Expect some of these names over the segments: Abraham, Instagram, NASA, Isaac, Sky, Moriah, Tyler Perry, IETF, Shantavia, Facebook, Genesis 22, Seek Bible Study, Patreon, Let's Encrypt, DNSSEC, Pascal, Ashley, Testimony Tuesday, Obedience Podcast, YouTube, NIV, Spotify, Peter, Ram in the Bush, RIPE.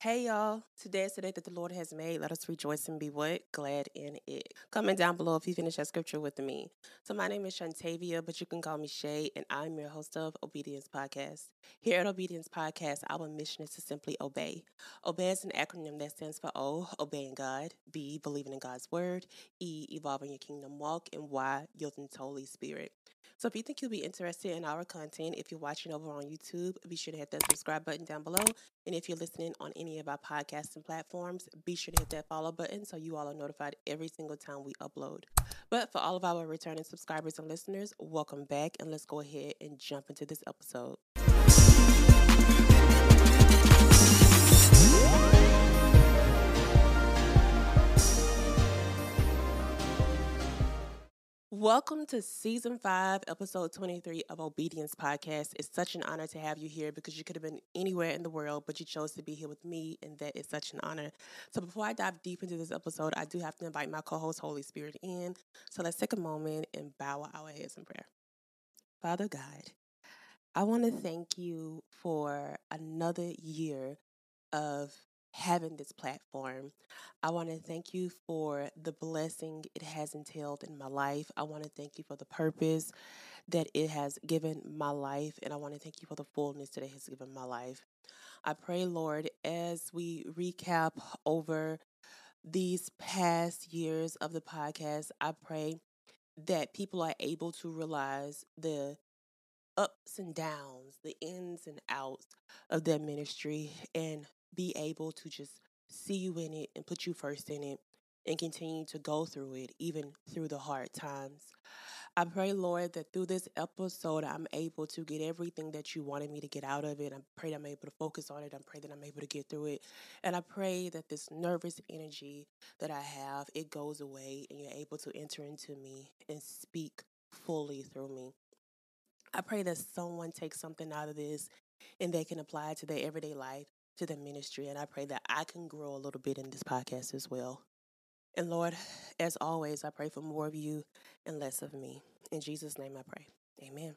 Hey y'all, today is the day that the Lord has made. Let us rejoice and be what? Glad in it. Comment down below if you finish that scripture with me. So my name is Shantavia, but you can call me Shay, and I'm your host of Obedience Podcast. Here at Obedience Podcast, our mission is to simply obey. Obey is an acronym that stands for O, obeying God, B, believing in God's word, E, evolving your kingdom walk, and Y, yielding to Holy Spirit. So if you think you'll be interested in our content, if you're watching over on YouTube, be sure to hit that subscribe button down below. And if you're listening on any of our podcasting platforms, be sure to hit that follow button so you all are notified every single time we upload. But for all of our returning subscribers and listeners, welcome back, and let's go ahead and jump into this episode. Welcome to Season 5, Episode 23 of Obedience Podcast. It's such an honor to have you here because you could have been anywhere in the world, but you chose to be here with me, and that is such an honor. So before I dive deep into this episode, I do have to invite my co-host, Holy Spirit, in. So let's take a moment and bow our heads in prayer. Father God, I want to thank you for another year of having this platform. I want to thank you for the blessing it has entailed in my life. I want to thank you for the purpose that it has given my life, and I want to thank you for the fullness that it has given my life. I pray, Lord, as we recap over these past years of the podcast, I pray that people are able to realize the ups and downs, the ins and outs of their ministry, and be able to just see you in it and put you first in it and continue to go through it, even through the hard times. I pray, Lord, that through this episode, I'm able to get everything that you wanted me to get out of it. I pray that I'm able to focus on it. I pray that I'm able to get through it. And I pray that this nervous energy that I have, it goes away, and you're able to enter into me and speak fully through me. I pray that someone takes something out of this and they can apply it to their everyday life, to the ministry, and I pray that I can grow a little bit in this podcast as well. And Lord, as always, I pray for more of you and less of me. In Jesus' name I pray. Amen.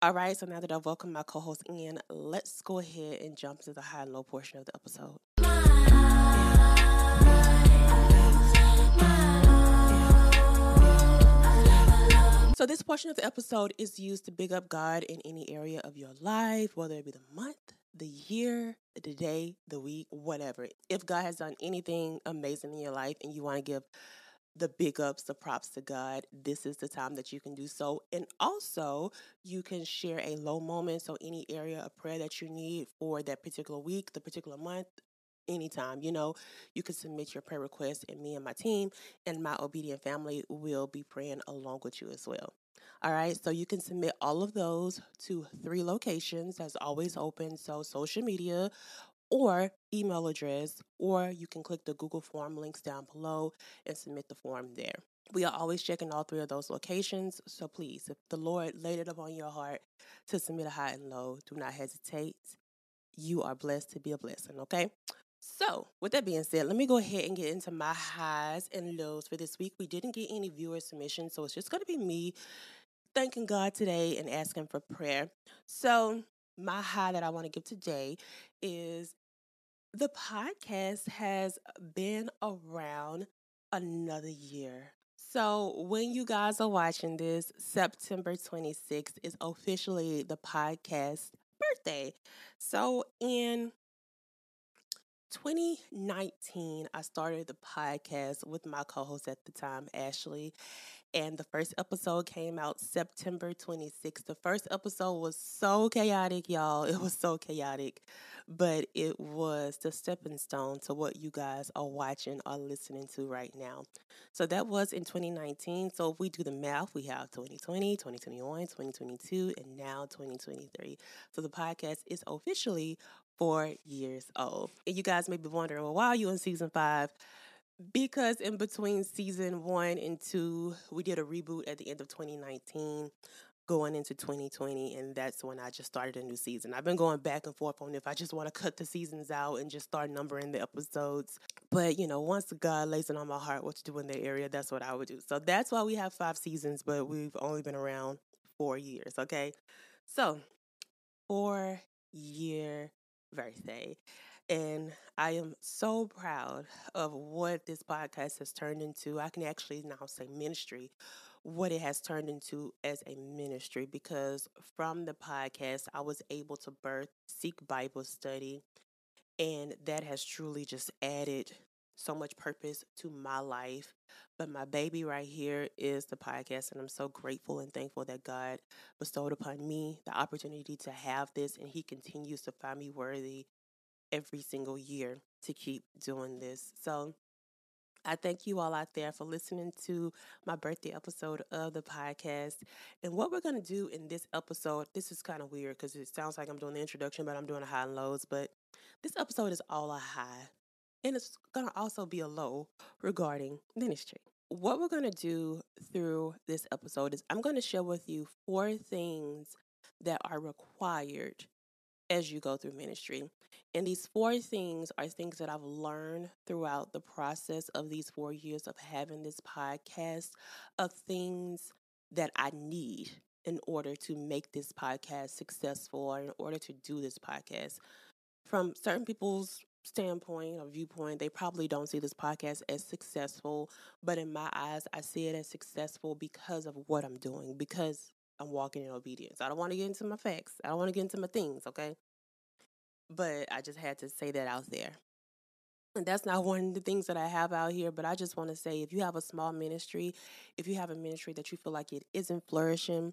All right, so now that I've welcomed my co-host in, let's go ahead and jump to the high and low portion of the episode. So this portion of the episode is used to big up God in any area of your life, whether it be the month, the year, the day, the week, whatever. If God has done anything amazing in your life and you want to give the big ups, the props to God, this is the time that you can do so. And also, you can share a low moment, so any area of prayer that you need for that particular week, the particular month, anytime, you know, you can submit your prayer request, and me and my team and my obedient family will be praying along with you as well. All right, so you can submit all of those to 3 locations that's always open, so social media or email address, or you can click the Google form links down below and submit the form there. We are always checking all 3 of those locations, so please, if the Lord laid it upon your heart to submit a high and low, do not hesitate. You are blessed to be a blessing, okay? So, with that being said, let me go ahead and get into my highs and lows for this week. We didn't get any viewer submissions, so it's just going to be me thanking God today and asking for prayer. So, my high that I want to give today is the podcast has been around another year. So, when you guys are watching this, September 26th is officially the podcast's birthday. So, in 2019, I started the podcast with my co-host at the time, Ashley, and the first episode came out September 26th. The first episode was so chaotic, y'all. It was so chaotic, but it was the stepping stone to what you guys are watching or listening to right now. So that was in 2019. So if we do the math, we have 2020, 2021, 2022, and now 2023. So the podcast is officially 4 years old. And you guys may be wondering, well, why are you in season 5? Because in between season 1 and 2, we did a reboot at the end of 2019, going into 2020, and that's when I just started a new season. I've been going back and forth on if I just want to cut the seasons out and just start numbering the episodes. But, you know, once God lays it on my heart what to do in that area, that's what I would do. So that's why we have 5 seasons, but we've only been around 4 years, okay? So, 4-year birthday. And I am so proud of what this podcast has turned into. I can actually now say ministry, what it has turned into as a ministry, because from the podcast, I was able to birth Seek Bible Study. And that has truly just added so much purpose to my life. But my baby right here is the podcast, and I'm so grateful and thankful that God bestowed upon me the opportunity to have this, and He continues to find me worthy every single year to keep doing this. So I thank you all out there for listening to my birthday episode of the podcast. And what we're going to do in this episode, this is kind of weird because it sounds like I'm doing the introduction, but I'm doing a high and lows. But this episode is all a high, and it's going to also be a low regarding ministry. What we're going to do through this episode is I'm going to share with you 4 things that are required as you go through ministry. And these 4 things are things that I've learned throughout the process of these 4 years of having this podcast, of things that I need in order to make this podcast successful, or in order to do this podcast. From certain people's standpoint or viewpoint, they probably don't see this podcast as successful, but in my eyes, I see it as successful because of what I'm doing, because I'm walking in obedience. I don't want to get into my facts. I don't want to get into my things, okay? But I just had to say that out there. And that's not one of the things that I have out here, but I just want to say, if you have a small ministry, if you have a ministry that you feel like it isn't flourishing,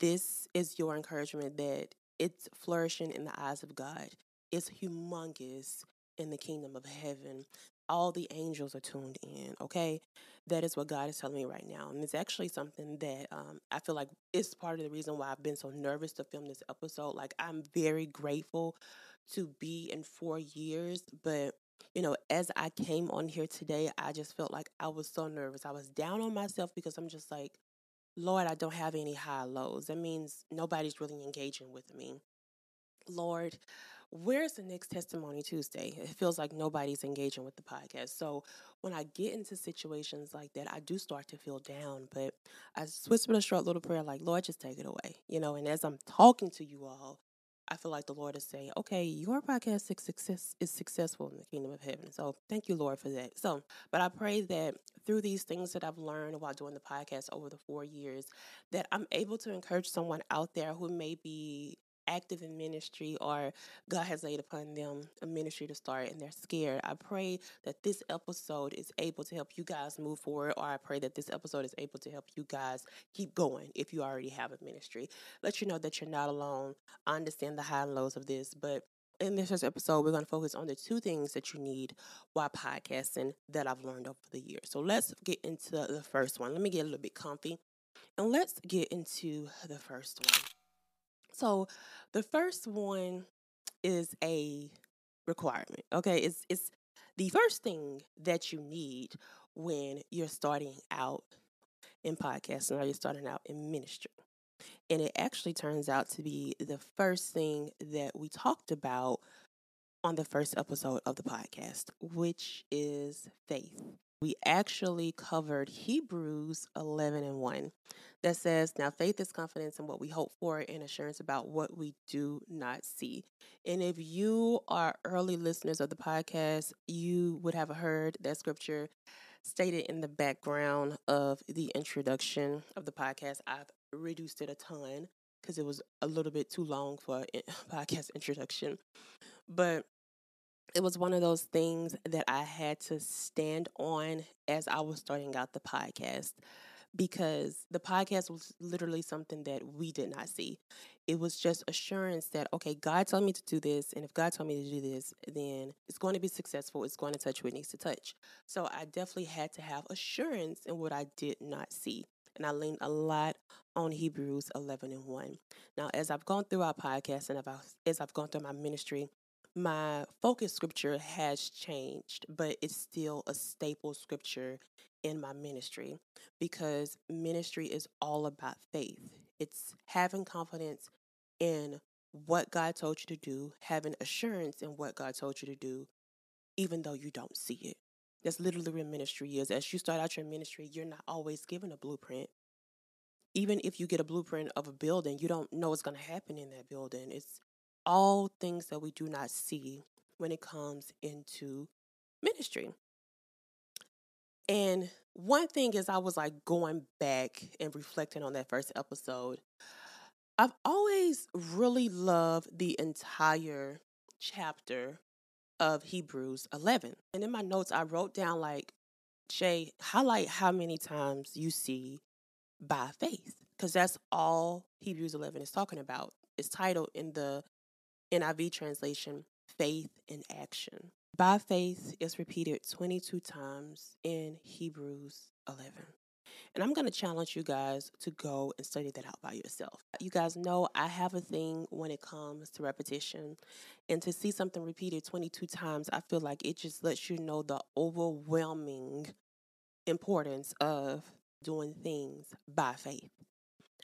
this is your encouragement that it's flourishing in the eyes of God. It's humongous in the kingdom of heaven. All the angels are tuned in, okay? That is what God is telling me right now. And it's actually something that I feel like it's part of the reason why I've been so nervous to film this episode. Like, I'm very grateful to be in 4 years. But, you know, as I came on here today, I just felt like I was so nervous. I was down on myself because I'm just like, Lord, I don't have any high lows. That means nobody's really engaging with me. Lord, where's the next Testimony Tuesday? It feels like nobody's engaging with the podcast. So when I get into situations like that, I do start to feel down, but I whispered a short little prayer like, Lord, just take it away. You know, and as I'm talking to you all, I feel like the Lord is saying, okay, your podcast is successful in the kingdom of heaven. So thank you, Lord, for that. So, but I pray that through these things that I've learned while doing the podcast over the 4 years, that I'm able to encourage someone out there who may be active in ministry, or God has laid upon them a ministry to start and they're scared. I pray that this episode is able to help you guys move forward, or I pray that this episode is able to help you guys keep going if you already have a ministry. Let you know that you're not alone. I understand the high and lows of this, but in this episode, we're going to focus on the 2 things that you need while podcasting that I've learned over the years. So let's get into the first one. Let me get a little bit comfy and let's get into the first one. So the first one is a requirement, okay? It's the first thing that you need when you're starting out in podcasting or you're starting out in ministry. And it actually turns out to be the first thing that we talked about on the first episode of the podcast, which is faith. We actually covered Hebrews 11:1 that says, now faith is confidence in what we hope for and assurance about what we do not see. And if you are early listeners of the podcast, you would have heard that scripture stated in the background of the introduction of the podcast. I've reduced it a ton because it was a little bit too long for a podcast introduction. But it was one of those things that I had to stand on as I was starting out the podcast, because the podcast was literally something that we did not see. It was just assurance that, okay, God told me to do this, and if God told me to do this, then it's going to be successful. It's going to touch what it needs to touch. So I definitely had to have assurance in what I did not see. And I leaned a lot on Hebrews 11:1. Now, as I've gone through our podcast and as I've gone through my ministry, my focus scripture has changed, but it's still a staple scripture in my ministry, because ministry is all about faith. It's having confidence in what God told you to do, having assurance in what God told you to do, even though you don't see it. That's literally what ministry is. As you start out your ministry, you're not always given a blueprint. Even if you get a blueprint of a building, you don't know what's going to happen in that building. It's all things that we do not see when it comes into ministry. And one thing is, I was like going back and reflecting on that first episode. I've always really loved the entire chapter of Hebrews 11. And in my notes, I wrote down like, Shay, highlight how many times you see by faith, because that's all Hebrews 11 is talking about. It's titled in the NIV translation, Faith in Action. By faith is repeated 22 times in Hebrews 11. And I'm going to challenge you guys to go and study that out by yourself. You guys know I have a thing when it comes to repetition. And to see something repeated 22 times, I feel like it just lets you know the overwhelming importance of doing things by faith.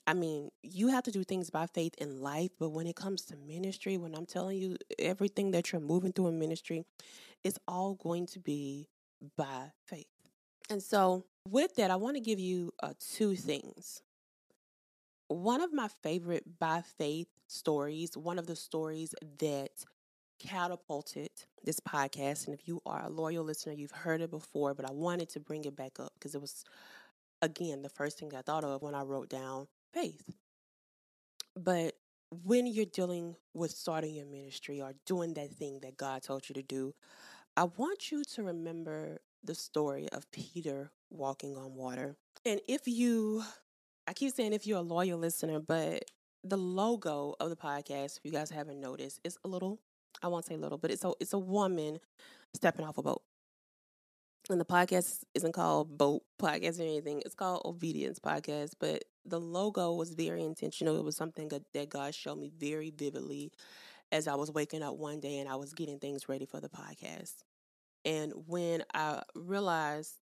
I mean, you have to do things by faith in life, but when it comes to ministry, when I'm telling you everything that you're moving through in ministry, it's all going to be by faith. And so with that, I want to give you two things. One of my favorite by faith stories, one of the stories that catapulted this podcast, and if you are a loyal listener, you've heard it before, but I wanted to bring it back up because it was, again, the first thing I thought of when I wrote down faith. But when you're dealing with starting your ministry or doing that thing that God told you to do, I want you to remember the story of Peter walking on water. And I keep saying if you're a loyal listener, but the logo of the podcast, if you guys haven't noticed, it's a little, I won't say little, but it's a woman stepping off a boat. And the podcast isn't called Boat Podcast or anything. It's called Obedience Podcast. But the logo was very intentional. It was something that God showed me very vividly as I was waking up one day and I was getting things ready for the podcast. And when I realized,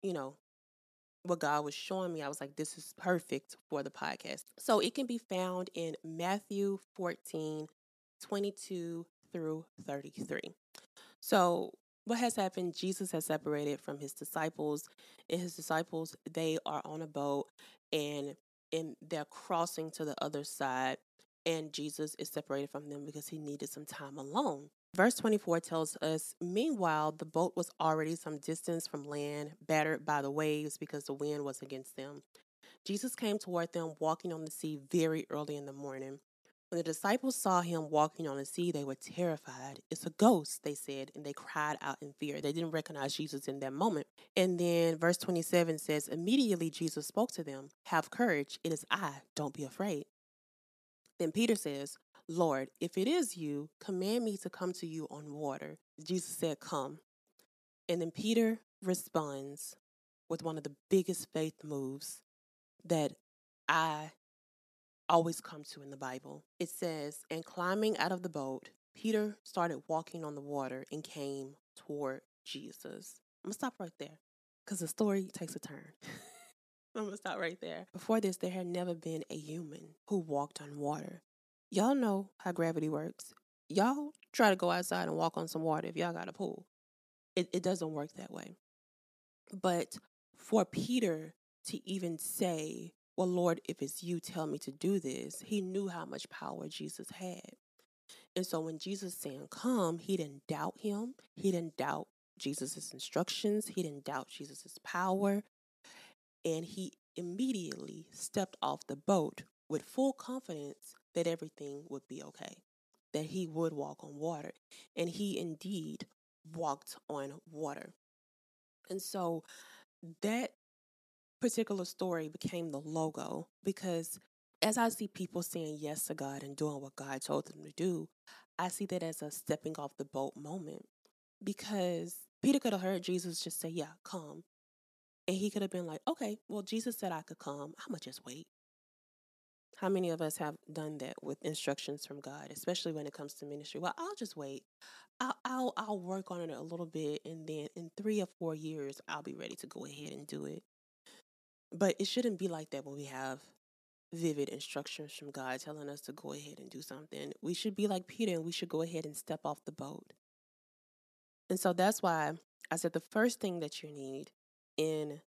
what God was showing me, I was like, this is perfect for the podcast. So it can be found in Matthew 14:22-33. So what has happened? Jesus has separated from his disciples, and his disciples, they are on a boat and they're crossing to the other side, and Jesus is separated from them because he needed some time alone. Verse 24 tells us, meanwhile, the boat was already some distance from land, battered by the waves because the wind was against them. Jesus came toward them walking on the sea very early in the morning. When the disciples saw him walking on the sea, they were terrified. It's a ghost, they said, and they cried out in fear. They didn't recognize Jesus in that moment. And then verse 27 says, immediately Jesus spoke to them, have courage, it is I, don't be afraid. Then Peter says, Lord, if it is you, command me to come to you on water. Jesus said, come. And then Peter responds with one of the biggest faith moves that I always come to in the Bible. It says, and climbing out of the boat, Peter started walking on the water and came toward Jesus. I'm going to stop right there because the story takes a turn. I'm going to stop right there. Before this, there had never been a human who walked on water. Y'all know how gravity works. Y'all try to go outside and walk on some water if y'all got a pool. It doesn't work that way. But for Peter to even say, well, Lord, if it's you, tell me to do this. He knew how much power Jesus had. And so when Jesus said, come, he didn't doubt him. He didn't doubt Jesus' instructions. He didn't doubt Jesus' power. And he immediately stepped off the boat with full confidence that everything would be okay, that he would walk on water. And he indeed walked on water. And so that particular story became the logo, because as I see people saying yes to God and doing what God told them to do, I see that as a stepping off the boat moment, because Peter could have heard Jesus just say, yeah, come. And he could have been like, okay, well, Jesus said I could come. I'm going to just wait. How many of us have done that with instructions from God, especially when it comes to ministry? Well, I'll just wait. I'll work on it a little bit. And then in 3 or 4 years, I'll be ready to go ahead and do it. But it shouldn't be like that when we have vivid instructions from God telling us to go ahead and do something. We should be like Peter, and we should go ahead and step off the boat. And so that's why I said the first thing that you need in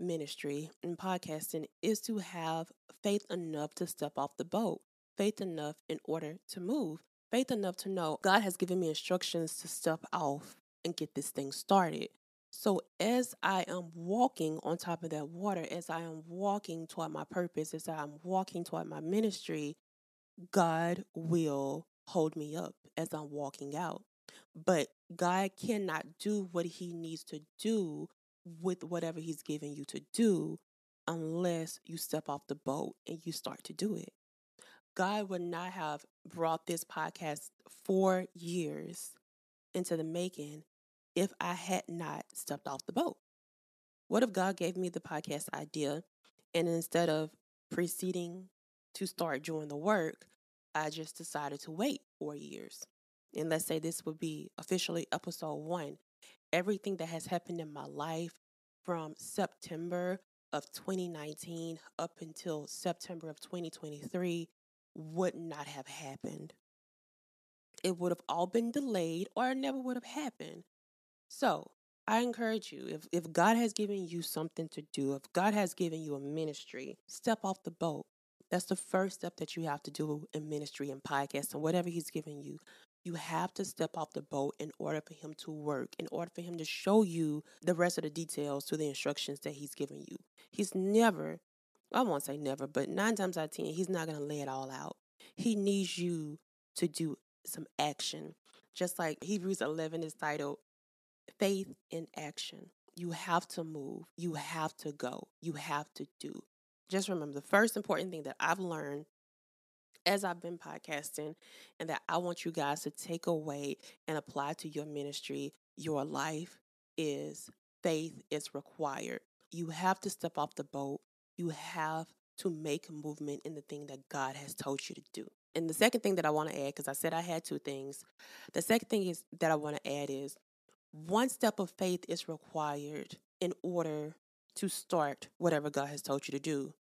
ministry and podcasting is to have faith enough to step off the boat, faith enough in order to move, faith enough to know God has given me instructions to step off and get this thing started. So as I am walking on top of that water, as I am walking toward my purpose, as I'm walking toward my ministry, God will hold me up as I'm walking out. But God cannot do what he needs to do with whatever he's giving you to do unless you step off the boat and you start to do it. God would not have brought this podcast 4 years into the making if I had not stepped off the boat. What if God gave me the podcast idea, and instead of proceeding to start doing the work, I just decided to wait 4 years? And let's say this would be officially episode 1. Everything that has happened in my life from September of 2019 up until September of 2023 would not have happened. It would have all been delayed, or it never would have happened. So I encourage you, if God has given you something to do, if God has given you a ministry, step off the boat. That's the first step that you have to do in ministry and podcasts and whatever he's given you. You have to step off the boat in order for him to work, in order for him to show you the rest of the details to the instructions that he's given you. He's never, I won't say never, but 9 times out of 10, he's not going to lay it all out. He needs you to do some action. Just like Hebrews 11 is titled, Faith in Action. You have to move. You have to go. You have to do. Just remember, the first important thing that I've learned as I've been podcasting and that I want you guys to take away and apply to your ministry, your life, is faith is required. You have to step off the boat. You have to make movement in the thing that God has told you to do. And the second thing that I want to add, because I said I had 2 things, the second thing is that I want to add is 1 step of faith is required in order to start whatever God has told you to do.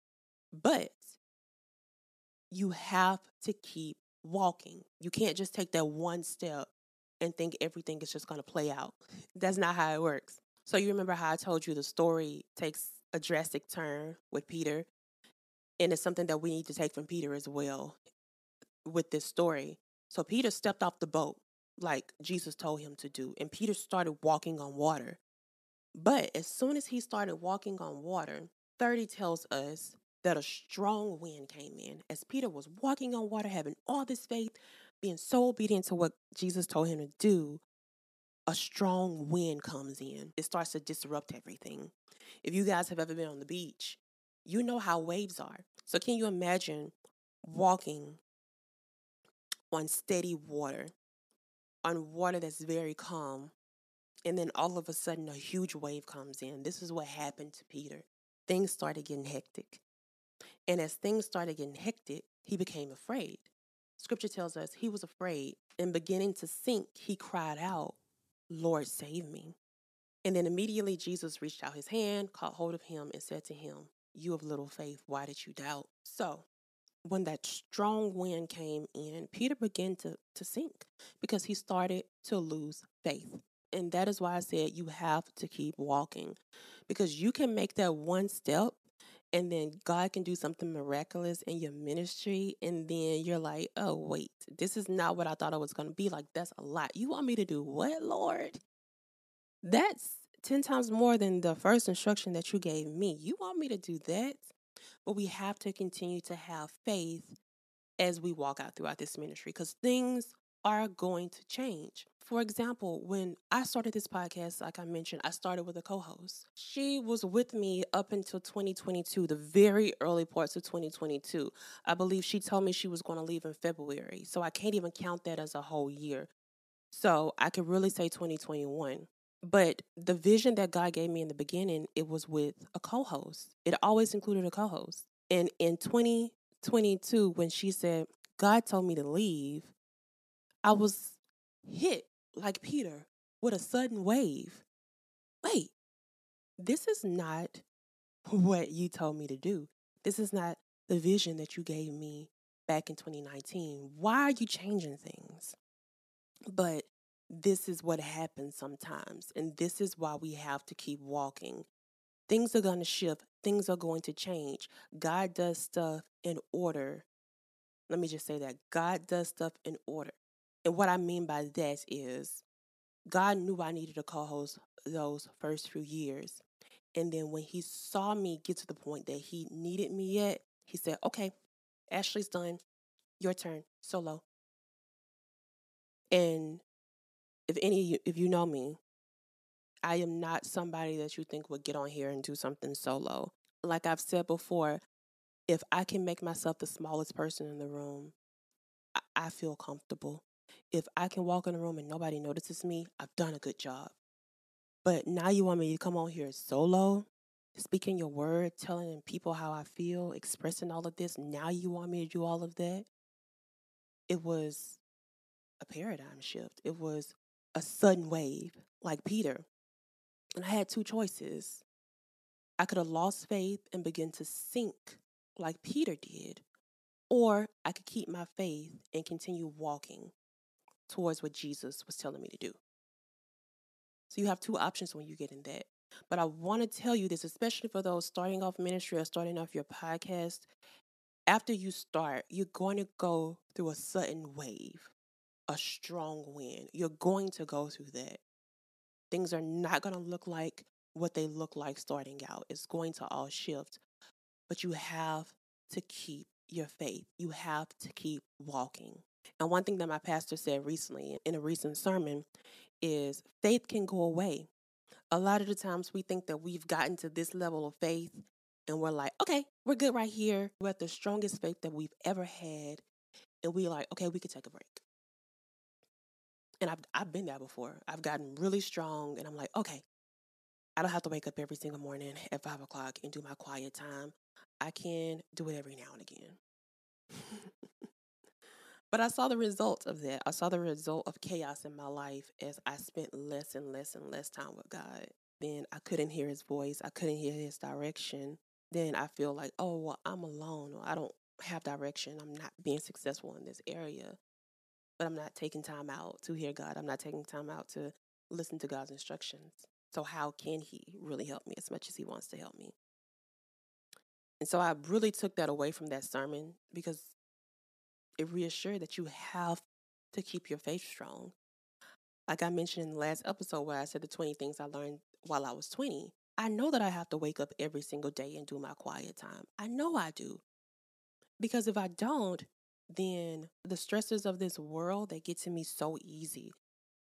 But you have to keep walking. You can't just take that 1 step and think everything is just going to play out. That's not how it works. So you remember how I told you the story takes a drastic turn with Peter, and it's something that we need to take from Peter as well with this story. So Peter stepped off the boat like Jesus told him to do, and Peter started walking on water. But as soon as he started walking on water, 30 tells us that a strong wind came in. As Peter was walking on water, having all this faith, being so obedient to what Jesus told him to do, a strong wind comes in. It starts to disrupt everything. If you guys have ever been on the beach, you know how waves are. So can you imagine walking on steady water, on water that's very calm, and then all of a sudden a huge wave comes in? This is what happened to Peter. Things started getting hectic. And as things started getting hectic, he became afraid. Scripture tells us he was afraid, and beginning to sink, he cried out, "Lord, save me." And then immediately Jesus reached out his hand, caught hold of him, and said to him, "You of little faith, why did you doubt?" So when that strong wind came in, Peter began to sink because he started to lose faith. And that is why I said you have to keep walking, because you can make that 1 step and then God can do something miraculous in your ministry. And then you're like, "Oh, wait, this is not what I thought it was going to be like. That's a lot. You want me to do what, Lord? That's 10 times more than the first instruction that you gave me. You want me to do that?" But we have to continue to have faith as we walk out throughout this ministry, because things are going to change. For example, when I started this podcast, like I mentioned, I started with a co-host. She was with me up until 2022, the very early parts of 2022. I believe she told me she was going to leave in February, so I can't even count that as a whole year. So I could really say 2021. But the vision that God gave me in the beginning, it was with a co-host. It always included a co-host. And in 2022, when she said, "God told me to leave," I was hit like Peter with a sudden wave. Wait, this is not what you told me to do. This is not the vision that you gave me back in 2019. Why are you changing things? But this is what happens sometimes, and this is why we have to keep walking. Things are going to shift. Things are going to change. God does stuff in order. Let me just say that. God does stuff in order. And what I mean by that is God knew I needed a co-host those first few years. And then when he saw me get to the point that he needed me at, he said, okay, Ashley's done. Your turn, solo. And if you know me, I am not somebody that you think would get on here and do something solo. Like I've said before, if I can make myself the smallest person in the room, I feel comfortable. If I can walk in a room and nobody notices me, I've done a good job. But now you want me to come on here solo, speaking your word, telling people how I feel, expressing all of this. Now you want me to do all of that? It was a paradigm shift. It was a sudden wave, like Peter. And I had two choices. I could have lost faith and begin to sink like Peter did, or I could keep my faith and continue walking towards what Jesus was telling me to do. So you have two options when you get in that. But I want to tell you this, especially for those starting off ministry or starting off your podcast. After you start, you're going to go through a sudden wave, a strong wind. You're going to go through that. Things are not going to look like what they look like starting out. It's going to all shift. But you have to keep your faith. You have to keep walking. And one thing that my pastor said recently in a recent sermon is faith can go away. A lot of the times we think that we've gotten to this level of faith and we're like, okay, we're good right here. We're at the strongest faith that we've ever had. And we're like, okay, we could take a break. And I've been there before. I've gotten really strong and I'm like, okay, I don't have to wake up every single morning at 5 o'clock and do my quiet time. I can do it every now and again. But I saw the result of that. I saw the result of chaos in my life as I spent less and less and less time with God. Then I couldn't hear his voice. I couldn't hear his direction. Then I feel like, oh, well, I'm alone. Or I don't have direction. I'm not being successful in this area. But I'm not taking time out to hear God. I'm not taking time out to listen to God's instructions. So how can he really help me as much as he wants to help me? And so I really took that away from that sermon because it reassured that you have to keep your faith strong. Like I mentioned in the last episode where I said the 20 things I learned while I was 20, I know that I have to wake up every single day and do my quiet time. I know I do. Because if I don't, then the stresses of this world, they get to me so easy.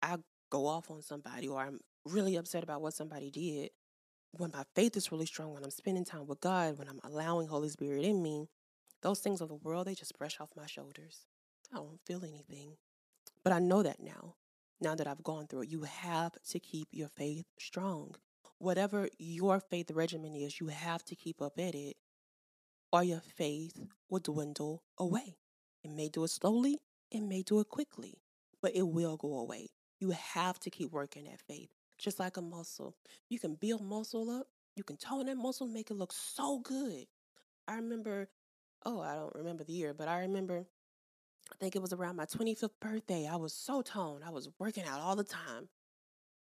I go off on somebody or I'm really upset about what somebody did. When my faith is really strong, when I'm spending time with God, when I'm allowing Holy Spirit in me, those things of the world, they just brush off my shoulders. I don't feel anything. But I know that now that I've gone through it, you have to keep your faith strong. Whatever your faith regimen is, you have to keep up at it or your faith will dwindle away. It may do it slowly, it may do it quickly, but it will go away. You have to keep working that faith, just like a muscle. You can build muscle up, you can tone that muscle, make it look so good. I remember... I don't remember the year, but I think it was around my 25th birthday. I was so toned. I was working out all the time.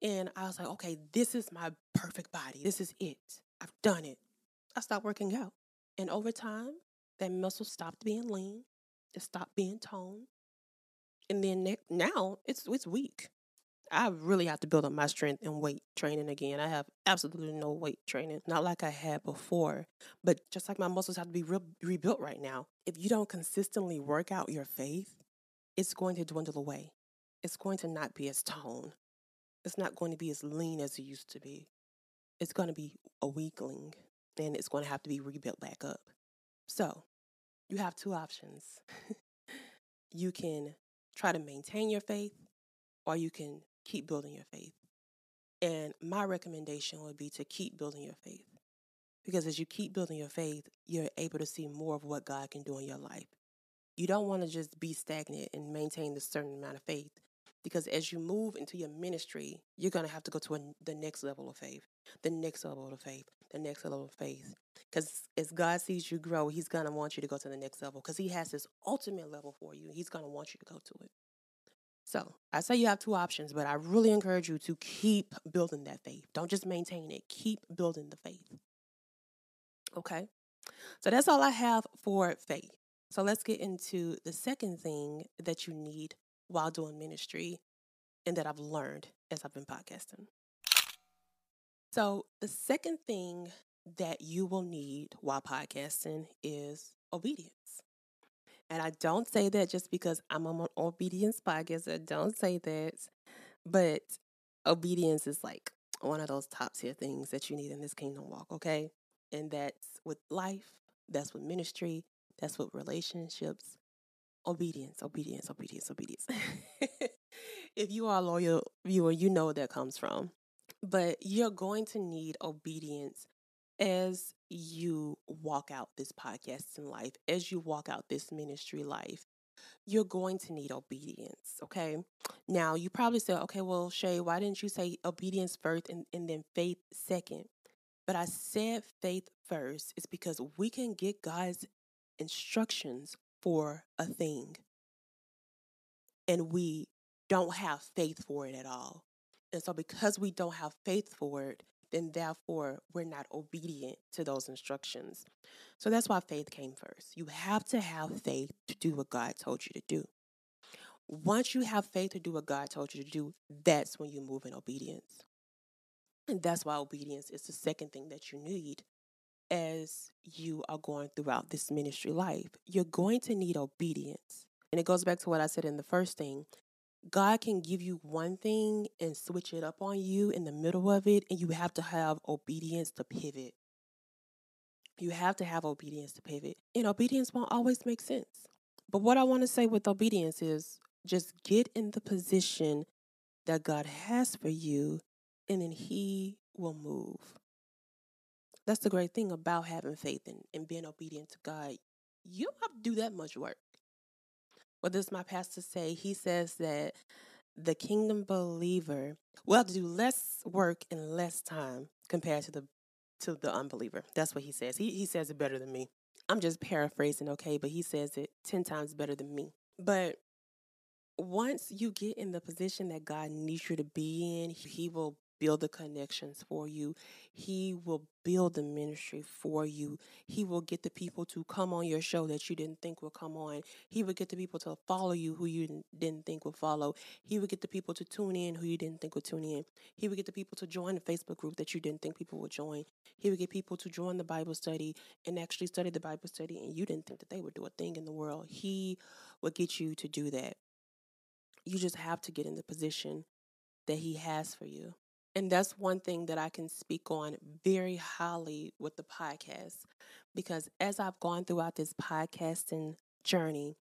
And I was like, okay, this is my perfect body. This is it. I've done it. I stopped working out. And over time, that muscle stopped being lean. It stopped being toned. And then now it's weak. I really have to build up my strength and weight training again. I have absolutely no weight training, not like I had before, but just like my muscles have to be rebuilt right now. If you don't consistently work out your faith, it's going to dwindle away. It's going to not be as toned. It's not going to be as lean as it used to be. It's going to be a weakling and it's going to have to be rebuilt back up. So you have two options. You can try to maintain your faith or you can keep building your faith. And my recommendation would be to keep building your faith. Because as you keep building your faith, you're able to see more of what God can do in your life. You don't want to just be stagnant and maintain this certain amount of faith. Because as you move into your ministry, you're going to have to go to the next level of faith, the next level of faith, the next level of faith. Because as God sees you grow, he's going to want you to go to the next level. Because he has this ultimate level for you. He's going to want you to go to it. So I say you have two options, but I really encourage you to keep building that faith. Don't just maintain it. Keep building the faith. Okay, so that's all I have for faith. So let's get into the second thing that you need while doing ministry and that I've learned as I've been podcasting. So the second thing that you will need while podcasting is obedience. And I don't say that just because I'm on an obedience podcast. I don't say that. But obedience is like one of those top tier things that you need in this kingdom walk, okay? And that's with life, that's with ministry, that's with relationships. Obedience. If you are a loyal viewer, you know where that comes from. But you're going to need obedience as you walk out this podcasting life, as you walk out this ministry life. You're going to need obedience, okay? Now, you probably say, okay, well, Shay, why didn't you say obedience first and then faith second? But I said faith first is because we can get God's instructions for a thing, and we don't have faith for it at all. And so because we don't have faith for it, then therefore we're not obedient to those instructions. So that's why faith came first. You have to have faith to do what God told you to do. Once you have faith to do what God told you to do, that's when you move in obedience. And that's why obedience is the second thing that you need as you are going throughout this ministry life. You're going to need obedience. And it goes back to what I said in the first thing. God can give you one thing and switch it up on you in the middle of it, and you have to have obedience to pivot. You have to have obedience to pivot. And obedience won't always make sense. But what I want to say with obedience is just get in the position that God has for you, and then He will move. That's the great thing about having faith and being obedient to God. You don't have to do that much work. What does my pastor say? He says that the kingdom believer will have to do less work in less time compared to the unbeliever. That's what he says. He says it better than me. I'm just paraphrasing, okay? But he says it 10 times better than me. But once you get in the position that God needs you to be in, He will build the connections for you. He will build the ministry for you. He will get the people to come on your show that you didn't think would come on. He will get the people to follow you who you didn't think would follow. He will get the people to tune in who you didn't think would tune in. He will get the people to join the Facebook group that you didn't think people would join. He will get people to join the Bible study and actually study the Bible study, and you didn't think that they would do a thing in the world. He will get you to do that. You just have to get in the position that He has for you. And that's one thing that I can speak on very highly with the podcast, because as I've gone throughout this podcasting journey,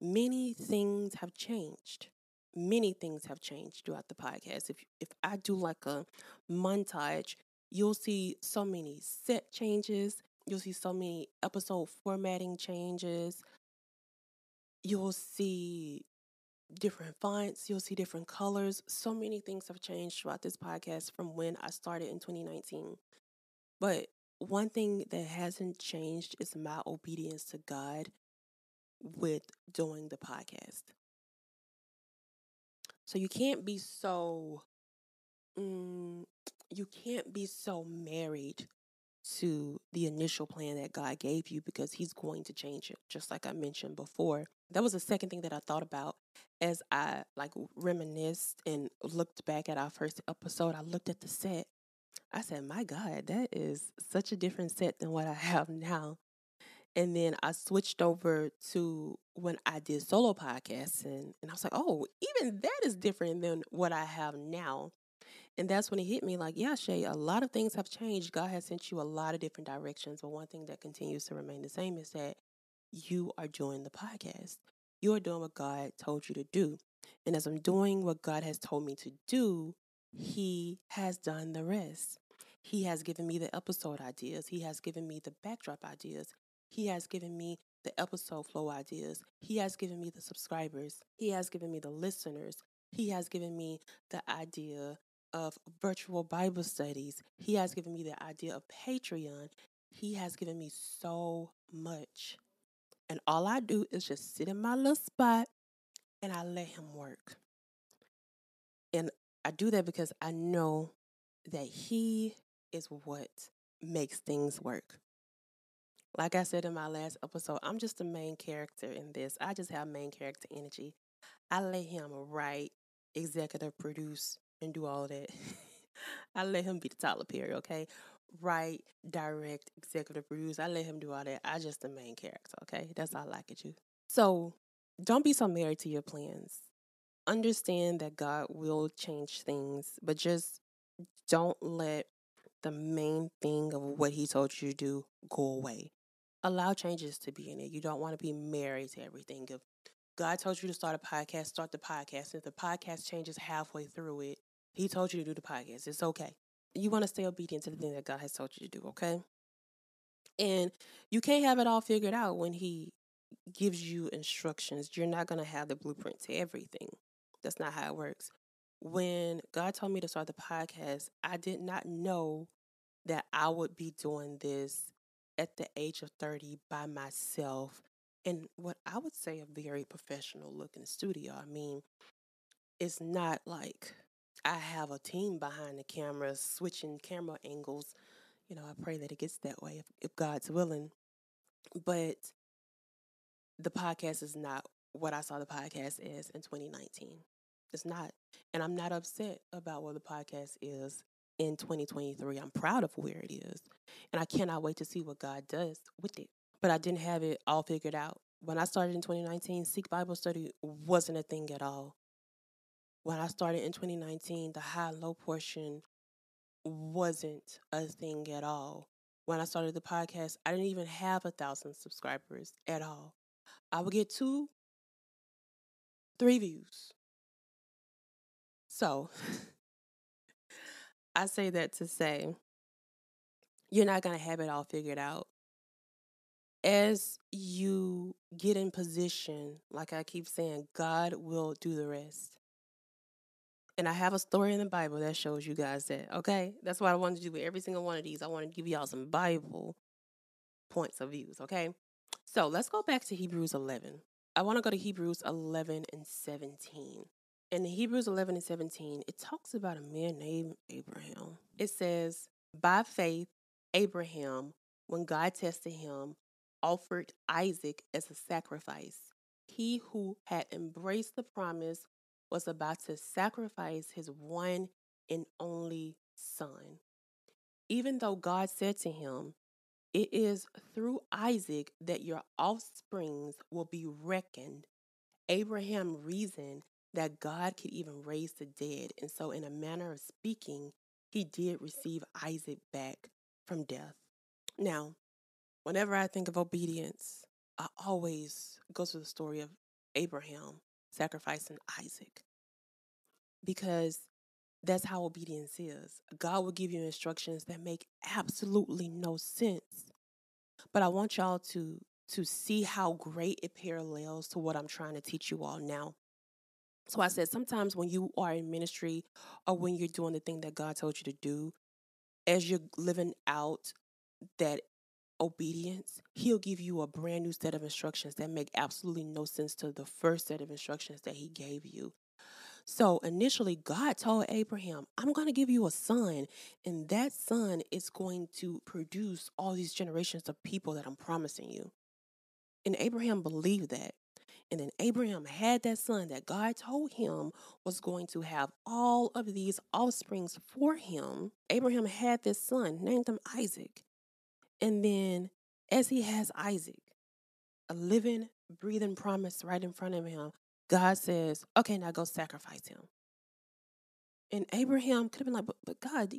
many things have changed. Many things have changed throughout the podcast. If I do like a montage, you'll see so many set changes. You'll see so many episode formatting changes. You'll see different fonts, you'll see different colors. So many things have changed throughout this podcast from when I started in 2019. But one thing that hasn't changed is my obedience to God with doing the podcast. So you can't be so, married to the initial plan that God gave you, because He's going to change it, just like I mentioned before. That was the second thing that I thought about as I reminisced and looked back at our first episode. I looked at the set. I said, my God, that is such a different set than what I have now. And then I switched over to when I did solo podcasts, and I was like, oh, even that is different than what I have now. And that's when it hit me, Shay, a lot of things have changed. God has sent you a lot of different directions. But one thing that continues to remain the same is that you are doing the podcast. You are doing what God told you to do. And as I'm doing what God has told me to do, He has done the rest. He has given me the episode ideas. He has given me the backdrop ideas. He has given me the episode flow ideas. He has given me the subscribers. He has given me the listeners. He has given me the idea of virtual Bible studies. He has given me the idea of Patreon. He has given me so much. And all I do is just sit in my little spot and I let Him work. And I do that because I know that He is what makes things work. Like I said in my last episode, I'm just the main character in this. I just have main character energy. I let him write, executive produce, and do all that. I let him be the Tyler Perry, okay? Write, direct, executive produce. I let him do all that. I just the main character, okay? That's all I could do. So don't be so married to your plans. Understand that God will change things, but just don't let the main thing of what he told you to do go away. Allow changes to be in it. You don't want to be married to everything. If God told you to start a podcast, start the podcast. If the podcast changes halfway through it, he told you to do the podcast. It's okay. You want to stay obedient to the thing that God has told you to do, okay? And you can't have it all figured out when he gives you instructions. You're not going to have the blueprint to everything. That's not how it works. When God told me to start the podcast, I did not know that I would be doing this at the age of 30 by myself in what I would say a very professional looking studio. I mean, it's not like I have a team behind the camera switching camera angles. You know, I pray that it gets that way if God's willing. But the podcast is not what I saw the podcast as in 2019. It's not. And I'm not upset about what the podcast is in 2023. I'm proud of where it is. And I cannot wait to see what God does with it. But I didn't have it all figured out. When I started in 2019, Seek Bible Study wasn't a thing at all. When I started in 2019, the high and low portion wasn't a thing at all. When I started the podcast, I didn't even have 1,000 subscribers at all. I would get 2-3 views. So, I say that to say, you're not going to have it all figured out. As you get in position, like I keep saying, God will do the rest. And I have a story in the Bible that shows you guys that, okay? That's what I wanted to do with every single one of these. I want to give y'all some Bible points of views, okay? So, let's go back to Hebrews 11. I want to go to Hebrews 11 and 17. In Hebrews 11 and 17, it talks about a man named Abraham. It says, by faith, Abraham, when God tested him, offered Isaac as a sacrifice. He who had embraced the promise was about to sacrifice his one and only son. Even though God said to him, it is through Isaac that your offsprings will be reckoned, Abraham reasoned that God could even raise the dead. And so in a manner of speaking, he did receive Isaac back from death. Now, whenever I think of obedience, I always go to the story of Abraham sacrificing Isaac, because that's how obedience is. God will give you instructions that make absolutely no sense. But I want y'all to see how great it parallels to what I'm trying to teach you all now. So I said, sometimes when you are in ministry or when you're doing the thing that God told you to do, as you're living out that obedience, he'll give you a brand new set of instructions that make absolutely no sense to the first set of instructions that he gave you. So initially, God told Abraham, I'm going to give you a son, and that son is going to produce all these generations of people that I'm promising you. And Abraham believed that. And then Abraham had that son that God told him was going to have all of these offsprings for him. Abraham had this son, named him Isaac. And then as he has Isaac, a living, breathing promise right in front of him, God says, okay, now go sacrifice him. And Abraham could have been like, but God,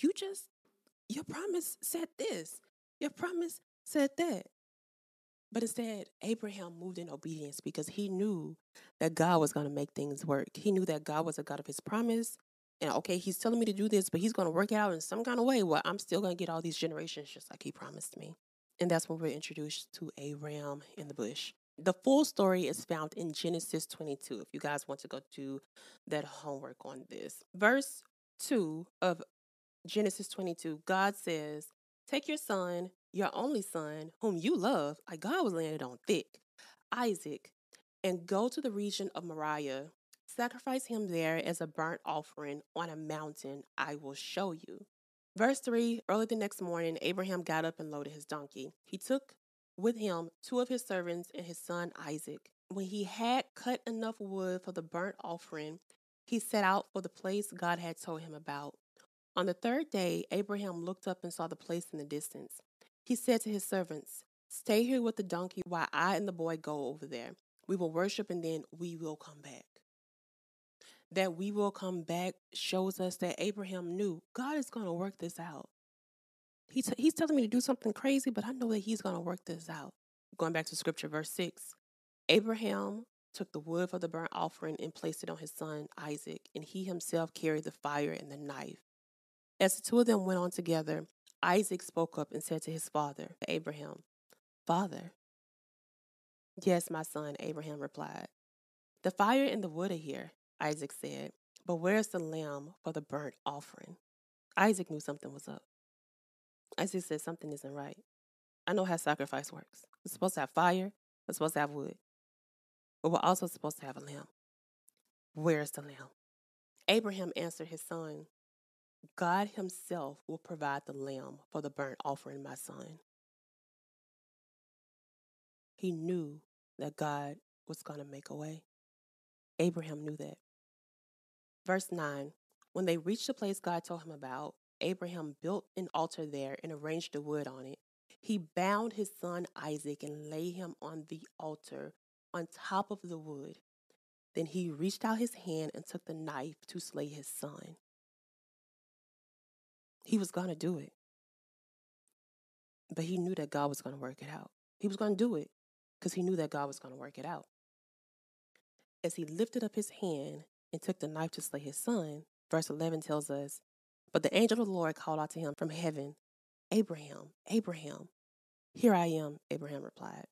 you just, your promise said this. Your promise said that. But instead, Abraham moved in obedience because he knew that God was going to make things work. He knew that God was a God of his promise. And okay, he's telling me to do this, but he's going to work it out in some kind of way where I'm still going to get all these generations just like he promised me. And that's when we're introduced to a ram in the bush. The full story is found in Genesis 22, if you guys want to go do that homework on this. Verse 2 of Genesis 22, God says, take your son, your only son, whom you love, like God was laying it on thick, Isaac, and go to the region of Moriah. Sacrifice him there as a burnt offering on a mountain I will show you. Verse 3, early the next morning, Abraham got up and loaded his donkey. He took with him 2 of his servants and his son Isaac. When he had cut enough wood for the burnt offering, he set out for the place God had told him about. On the third day, Abraham looked up and saw the place in the distance. He said to his servants, "Stay here with the donkey while I and the boy go over there. We will worship and then we will come back." That "we will come back" shows us that Abraham knew God is going to work this out. He's telling me to do something crazy, but I know that he's going to work this out. Going back to scripture, verse 6, Abraham took the wood for the burnt offering and placed it on his son Isaac, and he himself carried the fire and the knife. As the two of them went on together, Isaac spoke up and said to his father, Abraham, "Father." "Yes, my son," Abraham replied. "The fire and the wood are here," Isaac said, "but where's the lamb for the burnt offering?" Isaac knew something was up. Isaac said, "Something isn't right. I know how sacrifice works. We're supposed to have fire. We're supposed to have wood. But we're also supposed to have a lamb. Where's the lamb?" Abraham answered his son, "God himself will provide the lamb for the burnt offering, my son." He knew that God was going to make a way. Abraham knew that. Verse 9, when they reached the place God told him about, Abraham built an altar there and arranged the wood on it. He bound his son Isaac and laid him on the altar on top of the wood. Then he reached out his hand and took the knife to slay his son. He was going to do it. But he knew that God was going to work it out. He was going to do it because he knew that God was going to work it out. As he lifted up his hand and took the knife to slay his son, verse 11 tells us, but the angel of the Lord called out to him from heaven, "Abraham, Abraham." "Here I am," Abraham replied.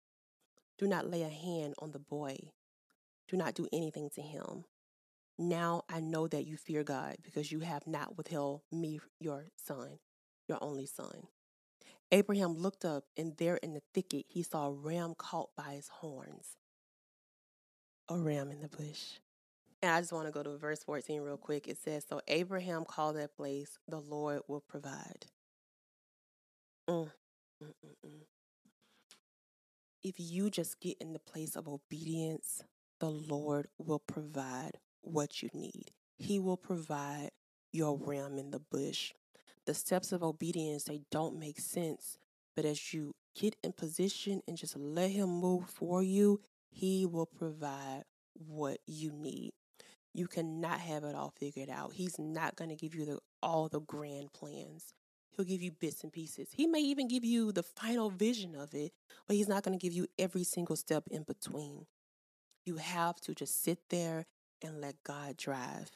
"Do not lay a hand on the boy. Do not do anything to him. Now I know that you fear God because you have not withheld me, your son, your only son." Abraham looked up, and there in the thicket he saw a ram caught by his horns. A ram in the bush. And I just want to go to verse 14 real quick. It says, so Abraham called that place, "The Lord will provide." If you just get in the place of obedience, the Lord will provide what you need. He will provide your ram in the bush. The steps of obedience, they don't make sense. But as you get in position and just let him move for you, he will provide what you need. You cannot have it all figured out. He's not going to give you all the grand plans. He'll give you bits and pieces. He may even give you the final vision of it, but he's not going to give you every single step in between. You have to just sit there and let God drive.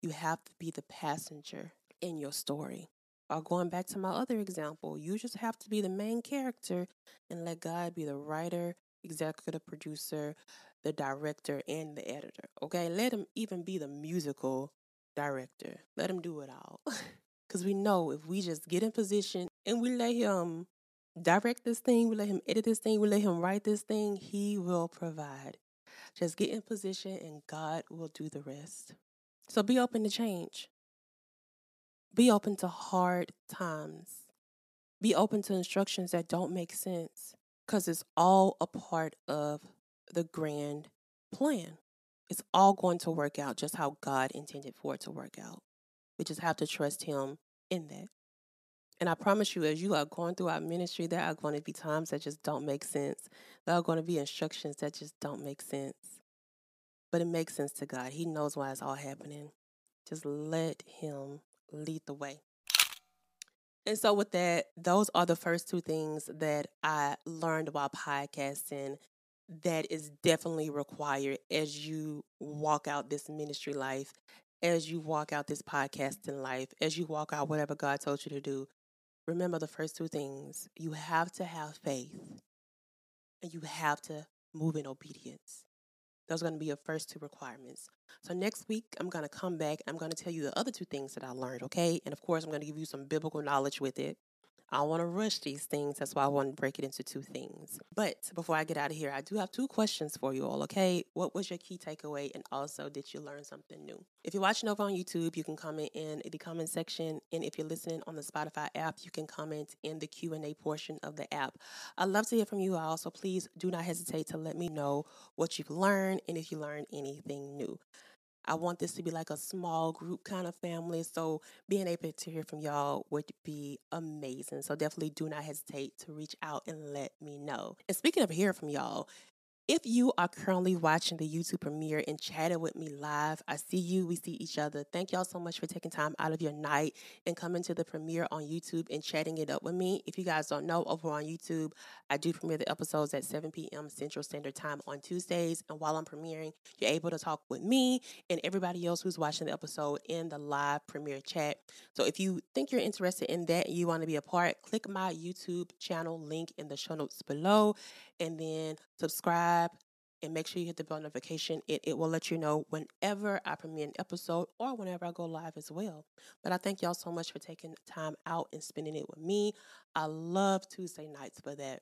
You have to be the passenger in your story. Or going back to my other example, you just have to be the main character and let God be the writer, executive producer, the director, and the editor. Okay, let him even be the musical director. Let him do it all. Because we know if we just get in position and we let him direct this thing, we let him edit this thing, we let him write this thing, he will provide. Just get in position and God will do the rest. So be open to change. Be open to hard times. Be open to instructions that don't make sense, because it's all a part of the grand plan. It's all going to work out just how God intended for it to work out. We just have to trust him in that. And I promise you, as you are going through our ministry, there are going to be times that just don't make sense. There are going to be instructions that just don't make sense. But it makes sense to God. He knows why it's all happening. Just let him lead the way. And so with that, those are the first two things that I learned while podcasting that is definitely required as you walk out this ministry life, as you walk out this podcasting life, as you walk out whatever God told you to do. Remember the first two things. You have to have faith and you have to move in obedience. Those are going to be your first two requirements. So next week, I'm going to come back. I'm going to tell you the other two things that I learned, okay? And of course, I'm going to give you some biblical knowledge with it. I don't want to rush these things. That's why I want to break it into two things. But before I get out of here, I do have two questions for you all, okay? What was your key takeaway? And also, did you learn something new? If you're watching over on YouTube, you can comment in the comment section. And if you're listening on the Spotify app, you can comment in the Q&A portion of the app. I'd love to hear from you all, so please do not hesitate to let me know what you've learned and if you learned anything new. I want this to be like a small group kind of family, so being able to hear from y'all would be amazing. So definitely do not hesitate to reach out and let me know. And speaking of hearing from y'all, if you are currently watching the YouTube premiere and chatting with me live, I see you, we see each other. Thank y'all so much for taking time out of your night and coming to the premiere on YouTube and chatting it up with me. If you guys don't know, over on YouTube, I do premiere the episodes at 7 p.m. Central Standard Time on Tuesdays. And while I'm premiering, you're able to talk with me and everybody else who's watching the episode in the live premiere chat. So if you think you're interested in that and you want to be a part, click my YouTube channel link in the show notes below and then subscribe. And make sure you hit the bell notification. It will let you know whenever I premiere an episode or whenever I go live as well. But I thank y'all so much for taking time out and spending it with me. I love Tuesday nights for that.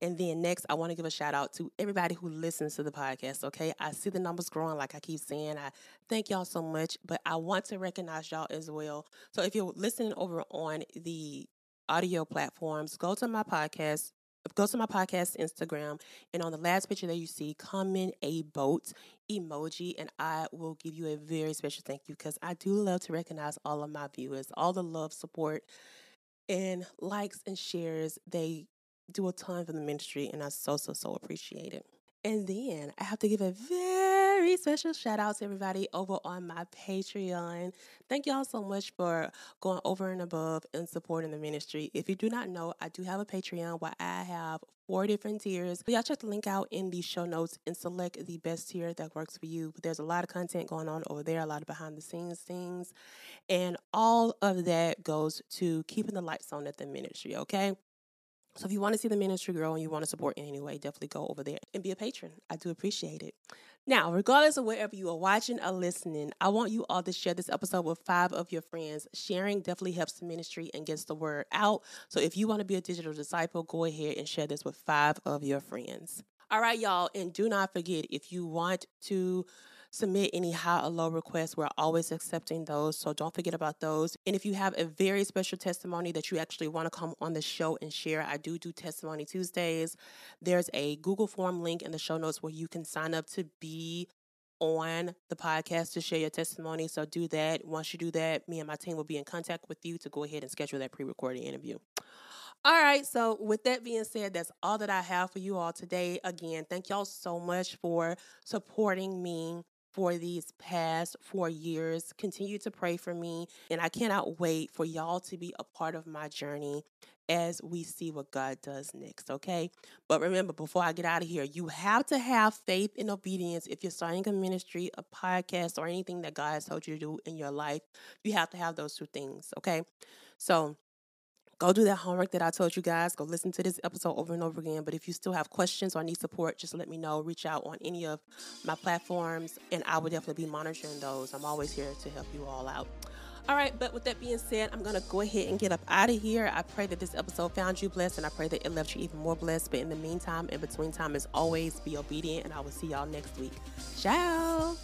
And then next, I want to give a shout out to everybody who listens to the podcast, okay? I see the numbers growing, like I keep saying. I thank y'all so much, but I want to recognize y'all as well. So if you're listening over on the audio platforms, go to my podcast Instagram, and on the last picture that you see, comment a boat emoji, and I will give you a very special thank you, because I do love to recognize all of my viewers, all the love, support, and likes and shares. They do a ton for the ministry, and I so appreciate it. And then I have to give a very special shout out to everybody over on my Patreon. Thank y'all so much for going over and above and supporting the ministry. If you do not know, I do have a Patreon where I have 4 different tiers. But y'all check the link out in the show notes and select the best tier that works for you. But there's a lot of content going on over there, a lot of behind the scenes things. And all of that goes to keeping the lights on at the ministry, okay? So if you want to see the ministry grow and you want to support in any way, definitely go over there and be a patron. I do appreciate it. Now, regardless of wherever you are watching or listening, I want you all to share this episode with 5 of your friends. Sharing definitely helps the ministry and gets the word out. So if you want to be a digital disciple, go ahead and share this with 5 of your friends. All right, y'all. And do not forget, if you want to submit any high or low requests, we're always accepting those, so don't forget about those. And if you have a very special testimony that you actually want to come on the show and share, I do Testimony Tuesdays. There's a Google form link in the show notes where you can sign up to be on the podcast to share your testimony, so do that. Once you do that, me and my team will be in contact with you to go ahead and schedule that pre-recorded interview. All right, so with that being said, that's all that I have for you all today. Again, thank y'all so much for supporting me for these past 4 years. Continue to pray for me, and I cannot wait for y'all to be a part of my journey as we see what God does next, okay? But remember, before I get out of here, you have to have faith and obedience. If you're starting a ministry, a podcast, or anything that God has told you to do in your life, you have to have those 2 things, okay? So go do that homework that I told you guys. Go listen to this episode over and over again. But if you still have questions or need support, just let me know. Reach out on any of my platforms, and I will definitely be monitoring those. I'm always here to help you all out. All right, but with that being said, I'm going to go ahead and get up out of here. I pray that this episode found you blessed, and I pray that it left you even more blessed. But in the meantime, in between time, as always, be obedient, and I will see y'all next week. Ciao!